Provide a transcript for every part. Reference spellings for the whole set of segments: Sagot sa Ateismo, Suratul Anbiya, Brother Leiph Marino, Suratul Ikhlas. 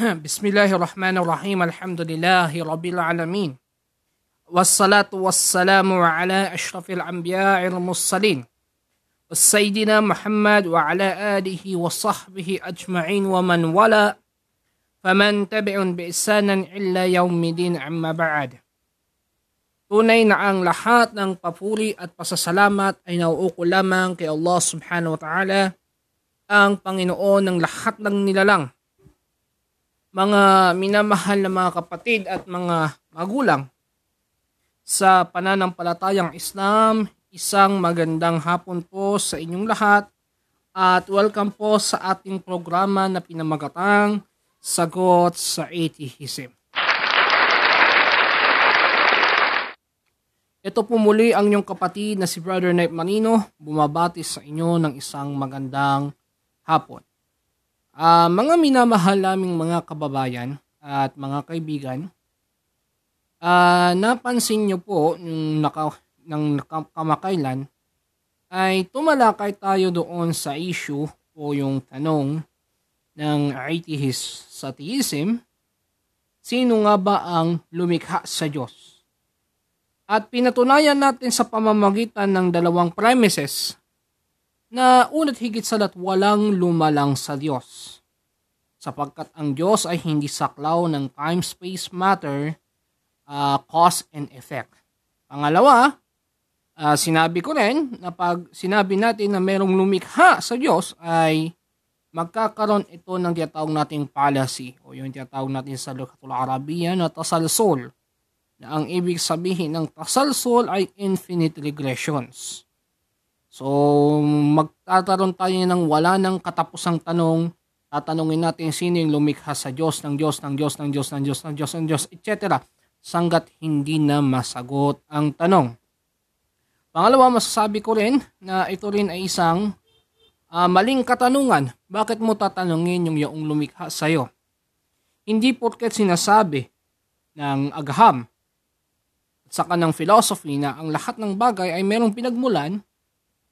Bismillahirrahmanirrahim. Alhamdulillahi Rabbil Alamin. Wassalatu wassalamu ala ashrafil anbiya'i al-mursalin. Sayyidina Muhammad wa ala alihi wa sahbihi ajma'in wa man wala. Faman tabi'un bi ihsanan illa yawmiddin amma ba'd. Tunay na ang lahat ng papuri at pasasalamat ay nauuko lamang kay Allah subhanahu wa ta'ala, ang Panginoon ng lahat ng nilalang. Mga minamahal na mga kapatid at mga magulang, sa pananampalatayang Islam, isang magandang hapon po sa inyong lahat at welcome po sa ating programa na pinamagatang Sagot sa Ateismo. Ito po muli ang inyong kapatid na si Brother Leiph Marino, bumabati sa inyo ng isang magandang hapon. Mga minamahal naming mga kababayan at mga kaibigan, napansin nyo po nang kamakailan ay tumalakay tayo doon sa issue o yung tanong ng atheism, sino nga ba ang lumikha sa Diyos? At pinatunayan natin sa pamamagitan ng dalawang premises na una't higit sa lahat walang lumalang sa Diyos, sapagkat ang Diyos ay hindi saklaw ng time, space, matter, cause and effect. Pangalawa, sinabi ko rin na pag sinabi natin na merong lumikha sa Diyos ay magkakaroon ito ng tiyatawag nating fallacy o yung tiyatawag natin sa Suratul Anbiya na tasalsul, na ang ibig sabihin ng tasalsul ay infinite regressions. So, magtataroon tayo ng wala ng katapusang tanong. Tatanungin natin sino yung lumikha sa Diyos, etc. Sanggat hindi na masagot ang tanong. Pangalawa, masasabi ko rin na ito rin ay isang maling katanungan. Bakit mo tatanungin yung yaong lumikha sa iyo? Hindi porket sinasabi ng agham at saka ng philosophy na ang lahat ng bagay ay merong pinagmulan,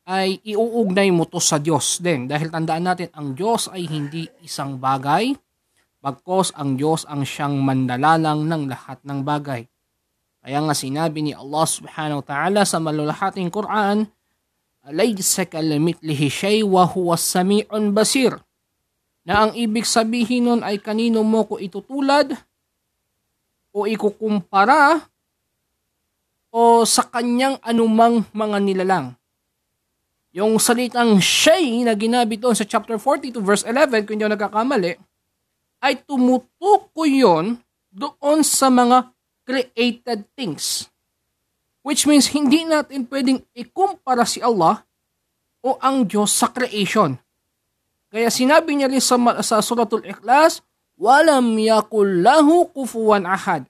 ay iuugnay mo to sa Diyos din. Dahil tandaan natin, ang Diyos ay hindi isang bagay, bagkos ang Diyos ang siyang mandalalang ng lahat ng bagay. Kaya nga sinabi ni Allah subhanahu wa ta'ala sa malulahating Quran, "Laysa kamitlihi shay wa huwa sami'un basir." Na ang ibig sabihin nun ay kanino mo ko itutulad o ikukumpara o sa kanyang anumang mga nilalang. Yung salitang shay na ginabi doon sa chapter 42 verse 11, kung hindi ako nagkakamali, ay tumutukoy yon doon sa mga created things. Which means, hindi natin pwedeng ikumpara si Allah o ang Diyos sa creation. Kaya sinabi niya rin sa Suratul Ikhlas, "Walam yakul lahu kufuwan ahad."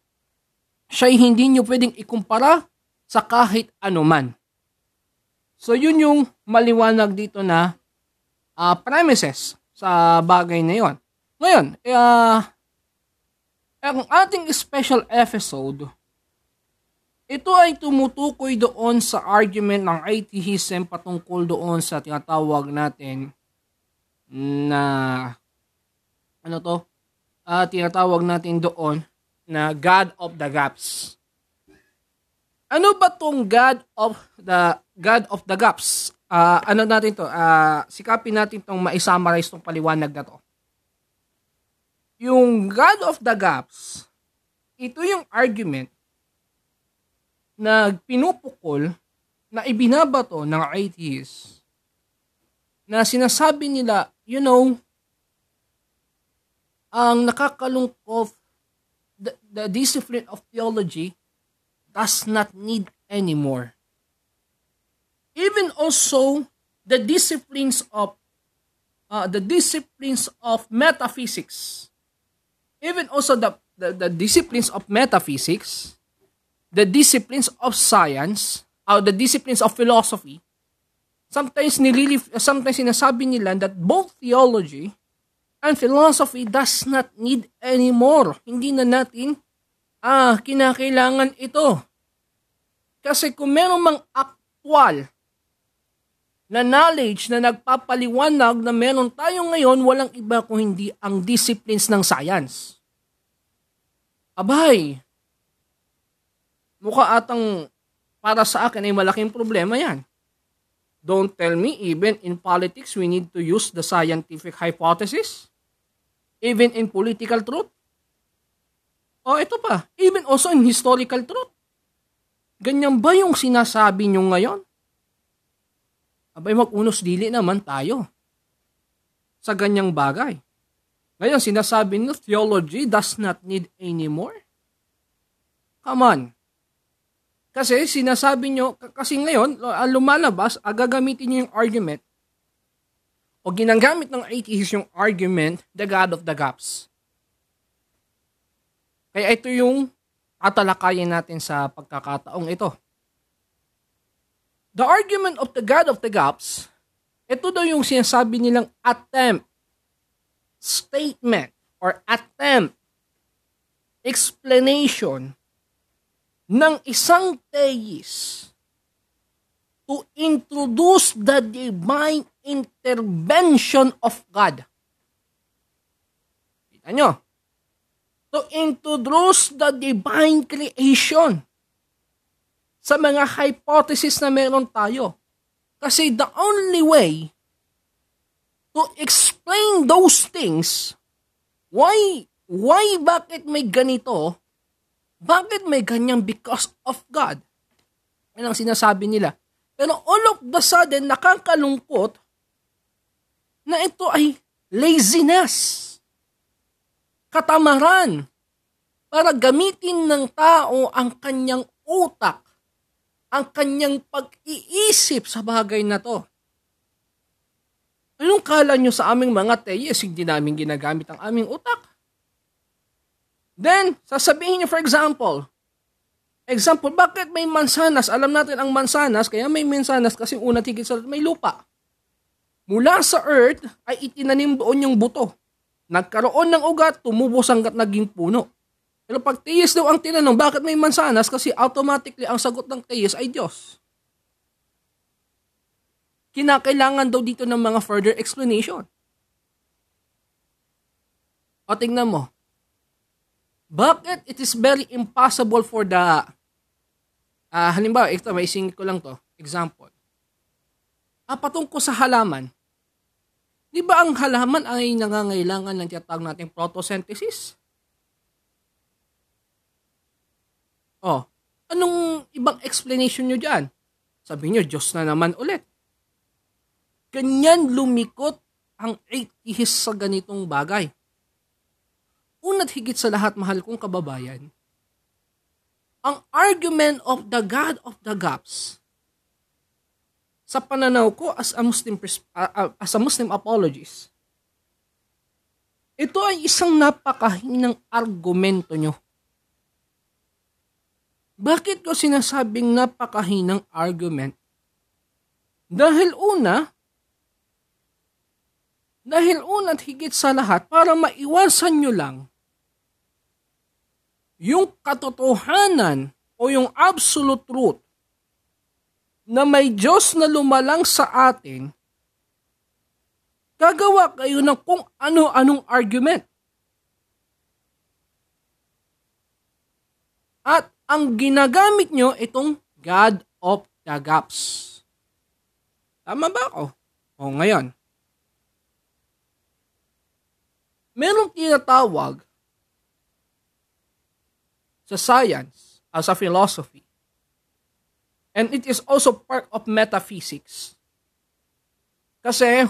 Siya'y hindi niyo pwedeng ikumpara sa kahit anuman. So, yun yung maliwanag dito na premises sa bagay na yun. Ngayon, ang ating special episode, ito ay tumutukoy doon sa argument ng atheism patungkol doon sa tinatawag natin na, tinatawag natin doon na God of the Gaps. Ano ba tong God of the Gaps? Ano natin to? Sikapin natin tong ma-summarize tong paliwanag na to. Yung God of the Gaps, ito yung argument na pinupukol, na ibinabato ng atheists, na sinasabi nila, you know, ang nakakalungkot, the discipline of theology does not need anymore. Even also the disciplines of metaphysics. Even also the disciplines of metaphysics, the disciplines of science, or the disciplines of philosophy. Sometimes sinasabi nila that both theology and philosophy does not need anymore. Hindi na natin kinakailangan ito. Kasi kung meron mang actual na knowledge na nagpapaliwanag na meron tayo ngayon walang iba kung hindi ang disciplines ng science. Abay, mukha atang para sa akin ay malaking problema yan. Don't tell me even in politics we need to use the scientific hypothesis? Even in political truth? O ito pa, even also in historical truth? Ganyan ba yung sinasabi nyo ngayon? Abay, mag-unos dili naman tayo sa ganyang bagay. Ngayon, sinasabi nyo, theology does not need anymore? Come on. Kasi sinasabi nyo, kasi ngayon, lumalabas, agagamitin nyo yung argument o ginagamit ng atheists yung argument, the God of the gaps. Kaya ito yung atalakayin natin sa pagkakataong ito. The argument of the God of the gaps, ito daw yung sinasabi nilang attempt, statement, or attempt, explanation ng isang theist to introduce the divine intervention of God. Kita nyo? To introduce the divine creation sa mga hypothesis na meron tayo. Kasi the only way to explain those things, why bakit may ganito, bakit may ganyan, because of God. Yan ang sinasabi nila. Pero all of the sudden, nakakalungkot na ito ay laziness, katamaran, para gamitin ng tao ang kanyang utak, ang kanyang pag-iisip sa bagay na to. Anong kala nyo sa aming mga theist, hindi namin ginagamit ang aming utak? Then, sasabihin nyo, for example, bakit may mansanas? Alam natin ang mansanas, kaya may mansanas kasi una tigil sa may lupa. Mula sa earth ay itinanim doon yung buto. Nagkaroon ng ugat, tumubos hanggat naging puno. Pero pag theist daw ang tinanong, bakit may mansanas? Kasi automatically ang sagot ng theist ay Diyos. Kinakailangan daw dito ng mga further explanation. O tingnan mo, bakit it is very impossible for the, halimbawa, ito, may isingit ko lang to, example. Patungko sa halaman, di ba ang halaman ay nangangailangan ng tiyatawag nating photosynthesis? Oh, anong ibang explanation nyo dyan? Sabi nyo, Diyos na naman ulit. Ganyan lumikot ang atheist sa ganitong bagay. Una't higit sa lahat, mahal kong kababayan, ang argument of the God of the gaps, sa pananaw ko as a Muslim apologist, ito ay isang napakahinang argumento nyo. Bakit ko sinasabing napakahinang argument? Dahil una at higit sa lahat, para maiwasan nyo lang yung katotohanan o yung absolute truth na may Diyos na lumalang sa atin, gagawa kayo ng kung ano-anong argument. At ang ginagamit nyo, itong God of the gaps. Tama ba ako? O ngayon, merong tinatawag sa science, as a philosophy, and it is also part of metaphysics. Kasi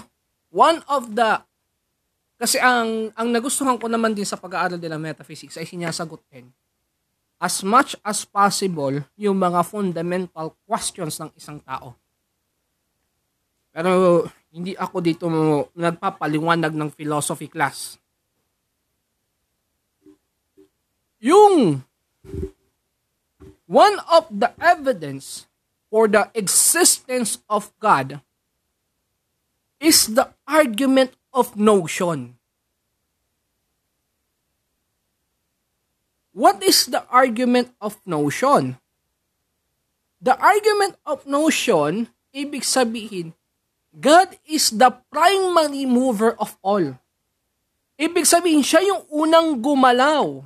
ang nagustuhan ko naman din sa pag-aaral din ng metaphysics ay sinasagot din as much as possible yung mga fundamental questions ng isang tao. Pero hindi ako dito nagpapaliwanag ng philosophy class. Yung one of the evidence for the existence of God is the argument of notion. What is the argument of notion? The argument of notion, ibig sabihin, God is the primary mover of all. Ibig sabihin, siya yung unang gumalaw.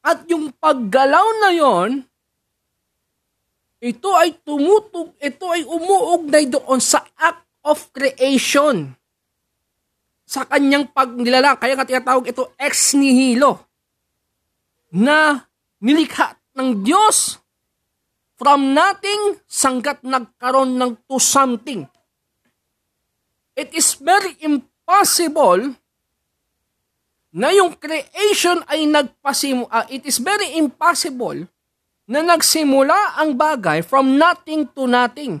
At yung paggalaw na yon, ito ay umuugnay doon sa act of creation. Sa kanyang pagnilalang, kaya nga tinatawag ito ex nihilo, na nilikha ng Diyos from nothing hanggat nagkaroon ng to something. It is very impossible na yung creation ay nagsimula ang bagay from nothing to nothing.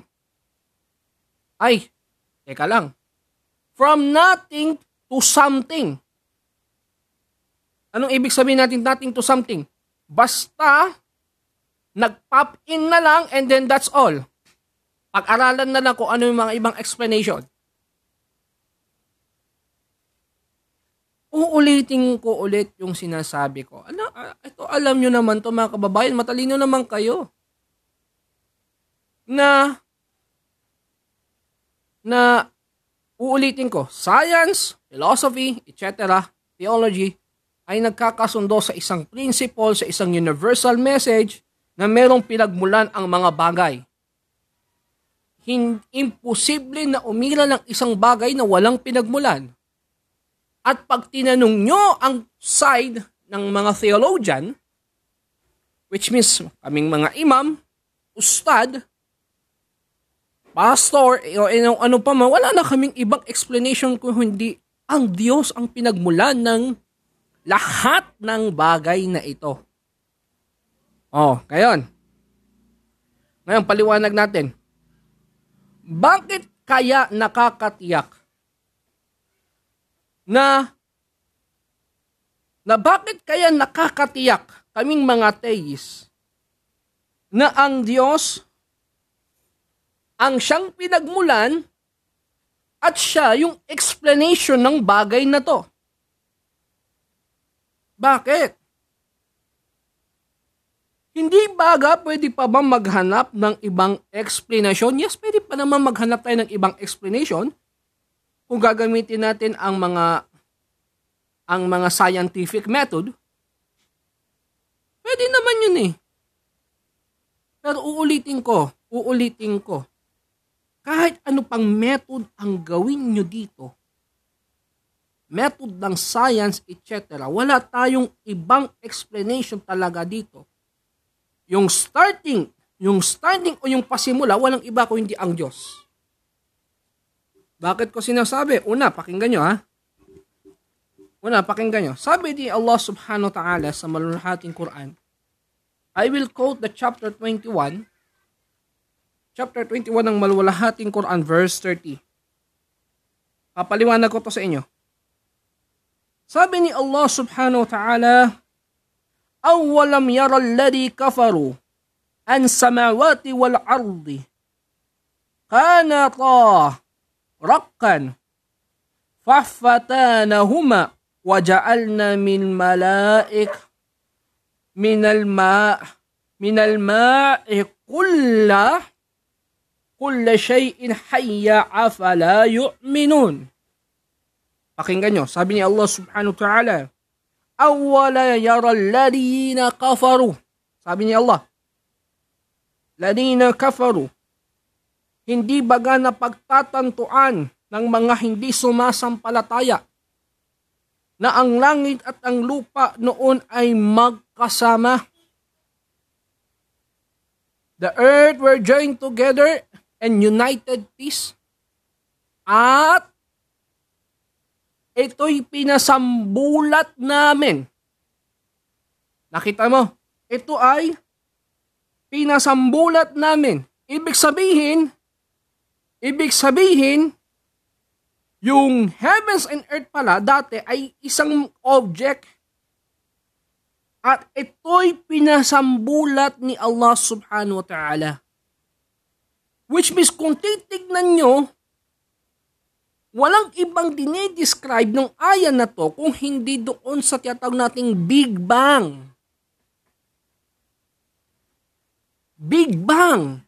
From nothing to something. Anong ibig sabihin natin nothing to something? Basta, nag-pop in na lang and then that's all. Pag-aralan na lang kung ano yung mga ibang explanation. Uulitin ko ulit yung sinasabi ko. Ito alam nyo naman to mga kababayan, matalino naman kayo. Na uulitin ko, science, philosophy, etc., theology, ay nagkakasundo sa isang principle, sa isang universal message na merong pinagmulan ang mga bagay. Imposible na umila ng isang bagay na walang pinagmulan. At pag tinanong nyo ang side ng mga theologian, which means kaming mga imam, ustad, pastor, ano pa man, wala na kaming ibang explanation kung hindi ang Diyos ang pinagmulan ng lahat ng bagay na ito. Ngayon, paliwanag natin. Bakit kaya nakakatiyak na bakit kaya nakakatiyak kaming mga atheist na ang Diyos ang siyang pinagmulan at siya yung explanation ng bagay na to? Bakit? Hindi baga pwede pa ba maghanap ng ibang explanation? Yes, pwede pa naman maghanap tayo ng ibang explanation kung gagamitin natin ang mga scientific method. Pwede naman yun eh. Pero uulitin ko. Kahit ano pang method ang gawin nyo dito, method ng science, etc., wala tayong ibang explanation talaga dito. Yung starting o yung pasimula, walang iba kung hindi ang Diyos. Bakit ko sinasabi? Una, pakinggan nyo. Sabi ni Allah subhanahu wa ta'ala sa maluluhating Quran, I will quote the chapter 21, Chapter 21 ng Malwalahating Quran, verse 30. Papaliwanag ko to sa inyo. Sabi ni Allah subhanahu wa ta'ala, Awalam yara alladhi kafaru an samawati wal ardi kana raqqan fahfatanahuma wa ja'alna min malaik min al ma'i kulla shay'in hayya afala yu'minun. Pakinggan nyo, sabi ni Allah subhanahu wa ta'ala, awala yara alladhina kafaru. Sabi ni Allah, ladhina kafaru. Hindi baga na pagtatantuan ng mga hindi sumasampalataya na ang langit at ang lupa noon ay magkasama. The earth were joined together and united peace, at ito'y pinasambulat namin. Nakita mo? Ito ay pinasambulat namin. Ibig sabihin, yung heavens and earth pala dati ay isang object, at ito'y pinasambulat ni Allah subhanahu wa ta'ala. Which means, kung titignan nyo, walang ibang dinidescribe ng ayan na to kung hindi doon sa tiyatawag nating Big Bang. Big Bang.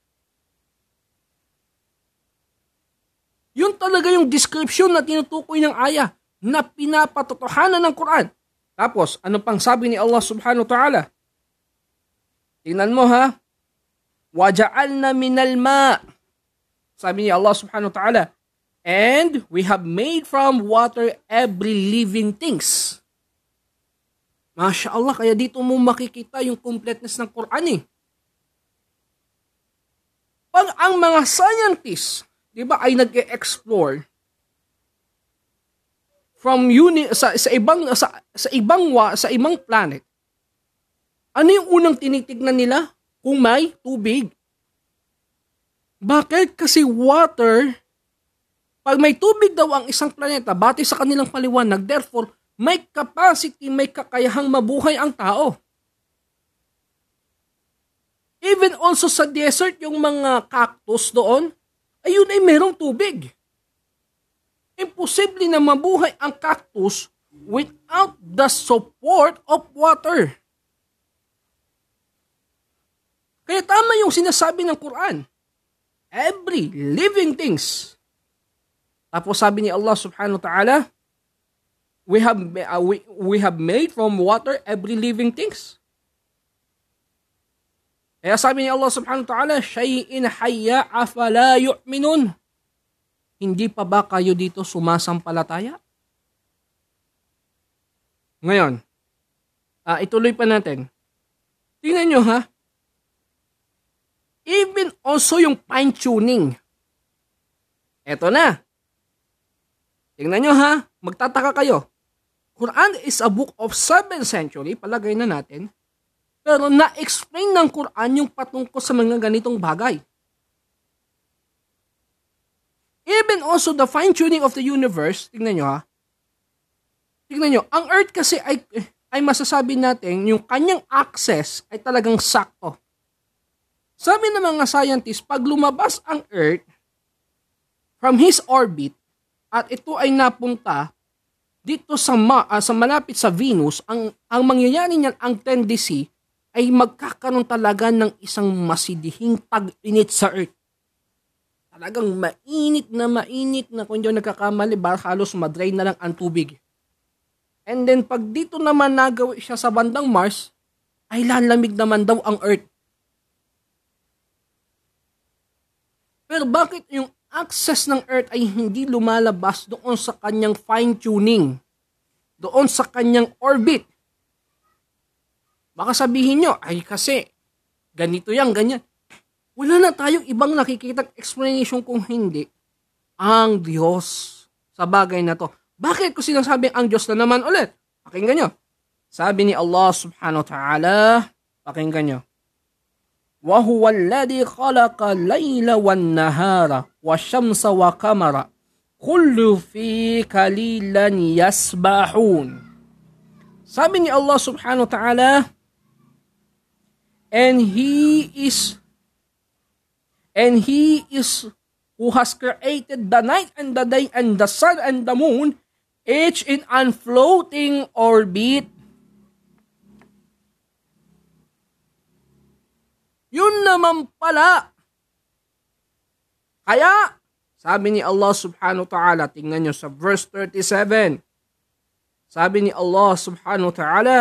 Yun talaga yung description na tinutukoy ng aya na pinapatotohanan ng Quran. Tapos, ano pang sabi ni Allah subhanahu wa ta'ala? Tingnan mo ha. وَجَعَلْنَا مِنَ الْمَاءِ. Sabi ni Allah subhanahu wa ta'ala, and we have made from water every living things. Masya Allah, kaya dito mo makikita yung completeness ng Quran eh. Pag ang mga scientists, di ba, ay nag-e-explore from sa ibang planet. Ano yung unang tinitignan nila? Kung may tubig. Bakit? Kasi water, pag may tubig daw ang isang planeta, batay sa kanilang paliwanag, therefore, may capacity, may kakayahang mabuhay ang tao. Even also sa desert, yung mga cactus doon, ayun ay merong tubig. Imposible na mabuhay ang cactus without the support of water. Kaya tama yung sinasabi ng Quran. Every living things. Tapos sabi ni Allah subhanahu wa ta'ala, we have made from water every living things. Kaya sabi ni Allah subhanahu wa ta'ala, shay'in hayya afala yu'minun. Hindi pa ba kayo dito sumasampalataya? Ngayon, ituloy pa natin. Tingnan nyo ha, even also yung fine-tuning. Eto na. Tingnan nyo ha, magtataka kayo. Quran is a book of 7th century, palagay na natin. Pero na-explain ng Quran yung patungkol sa mga ganitong bagay. Even also the fine-tuning of the universe, tignan nyo ha. Tignan nyo, ang Earth kasi ay masasabi natin, yung kanyang access ay talagang sakto. Sabi ng mga scientists, pag lumabas ang Earth from his orbit at ito ay napunta dito sa malapit sa Venus, ang mangyayari niyan, ang tendency ay magkakaroon talaga ng isang masidihing pag-init sa Earth. Talagang mainit na kung diyan nagkakamali, halos madrain na lang ang tubig. And then pag dito naman nagawa siya sa bandang Mars, ay lalamig naman daw ang Earth. Pero bakit yung access ng Earth ay hindi lumalabas doon sa kanyang fine-tuning? Doon sa kanyang orbit? Baka sabihin nyo, ay kasi, ganito yan, ganyan. Wala na tayong ibang nakikitang explanation kung hindi ang Diyos sa bagay na to. Bakit ko sinasabing ang Diyos na naman ulit? Pakinggan nyo. Sabi ni Allah subhanahu wa ta'ala, pakinggan nyo. وَهُوَ الَّذِي خَلَقَ اللَّيْلَ وَالنَّهَارَ وَالشَّمْسَ وَالْقَمَرَ كُلٌّ فِي قَلِيلٍ يَسْبَحُونَ. Sabi ni Allah subhanahu wa ta'ala, And He is who has created the night and the day and the sun and the moon, each in an floating orbit. Yun naman pala. Kaya, sabi ni Allah subhanahu wa ta'ala, tingnan nyo sa verse 37. Sabi ni Allah subhanahu wa ta'ala,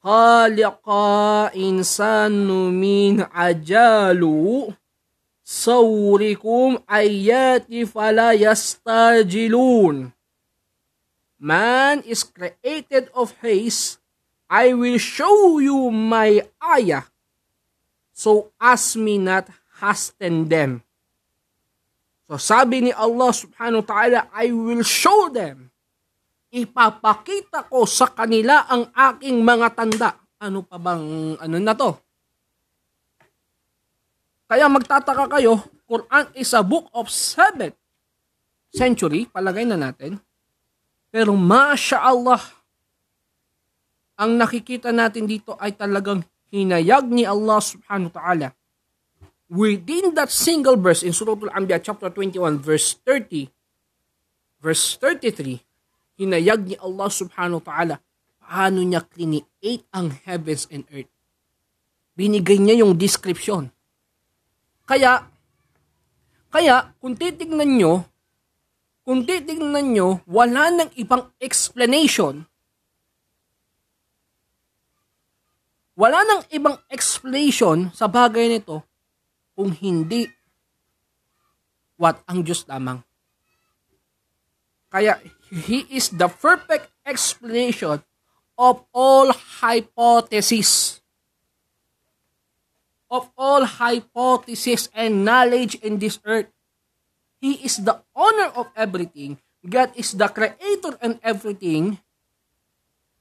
khaliqa insanu min ajalu sawrikum ayati fala yastajilun. Man is created of haste, I will show you my ayah, so ask me not hasten them. So sabi ni Allah subhanahu wa ta'ala, I will show them. Ipapakita ko sa kanila ang aking mga tanda. Ano pa bang, ano na to? Kaya magtataka kayo, Quran is a book of 7th century, palagay na natin. Pero masya Allah, ang nakikita natin dito ay talagang hinayag ni Allah subhanahu wa ta'ala. Within that single verse in Suratul Anbiya chapter 21 verse 30, verse 33, hinayag ni Allah subhanahu wa ta'ala paano niya create ang heavens and earth. Binigay niya yung description. Kaya, Kaya, kung titignan nyo, wala nang ibang explanation. Wala nang ibang explanation sa bagay nito kung hindi ang Diyos lamang. Kaya, He is the perfect explanation of all hypotheses. Of all hypotheses and knowledge in this earth. He is the owner of everything. God is the creator and everything.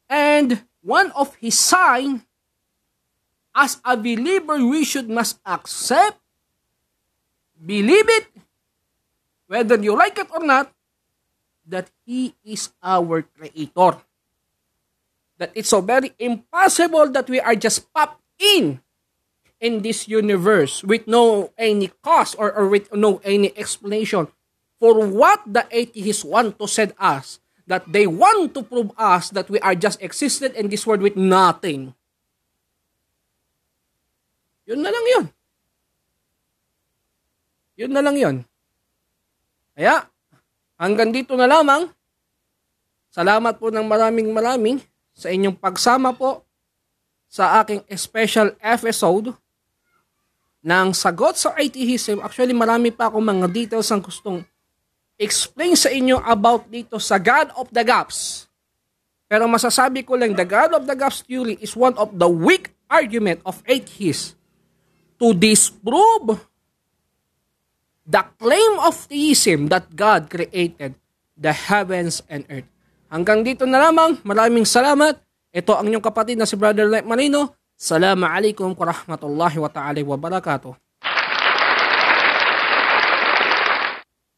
And one of His signs, as a believer, we should must accept, believe it, whether you like it or not, that He is our creator. That it's so very impossible that we are just popped in this universe with no any cause or with no any explanation for what the atheists want to send us, that they want to prove us that we are just existed in this world with nothing. Yun na lang yun. Yun na lang yun. Kaya, hanggang dito na lamang. Salamat po ng maraming sa inyong pagsama po sa aking special episode ng Sagot sa Ateism. Actually, marami pa akong mga details ang gustong explain sa inyo about dito sa God of the Gaps. Pero masasabi ko lang, the God of the Gaps theory is one of the weak argument of atheists to disprove the claim of theism that God created the heavens and earth. Hanggang dito na lamang. Maraming salamat. Ito ang inyong kapatid na si Brother Leiph Marino. Assalamualaikum warahmatullahi wabarakatuh.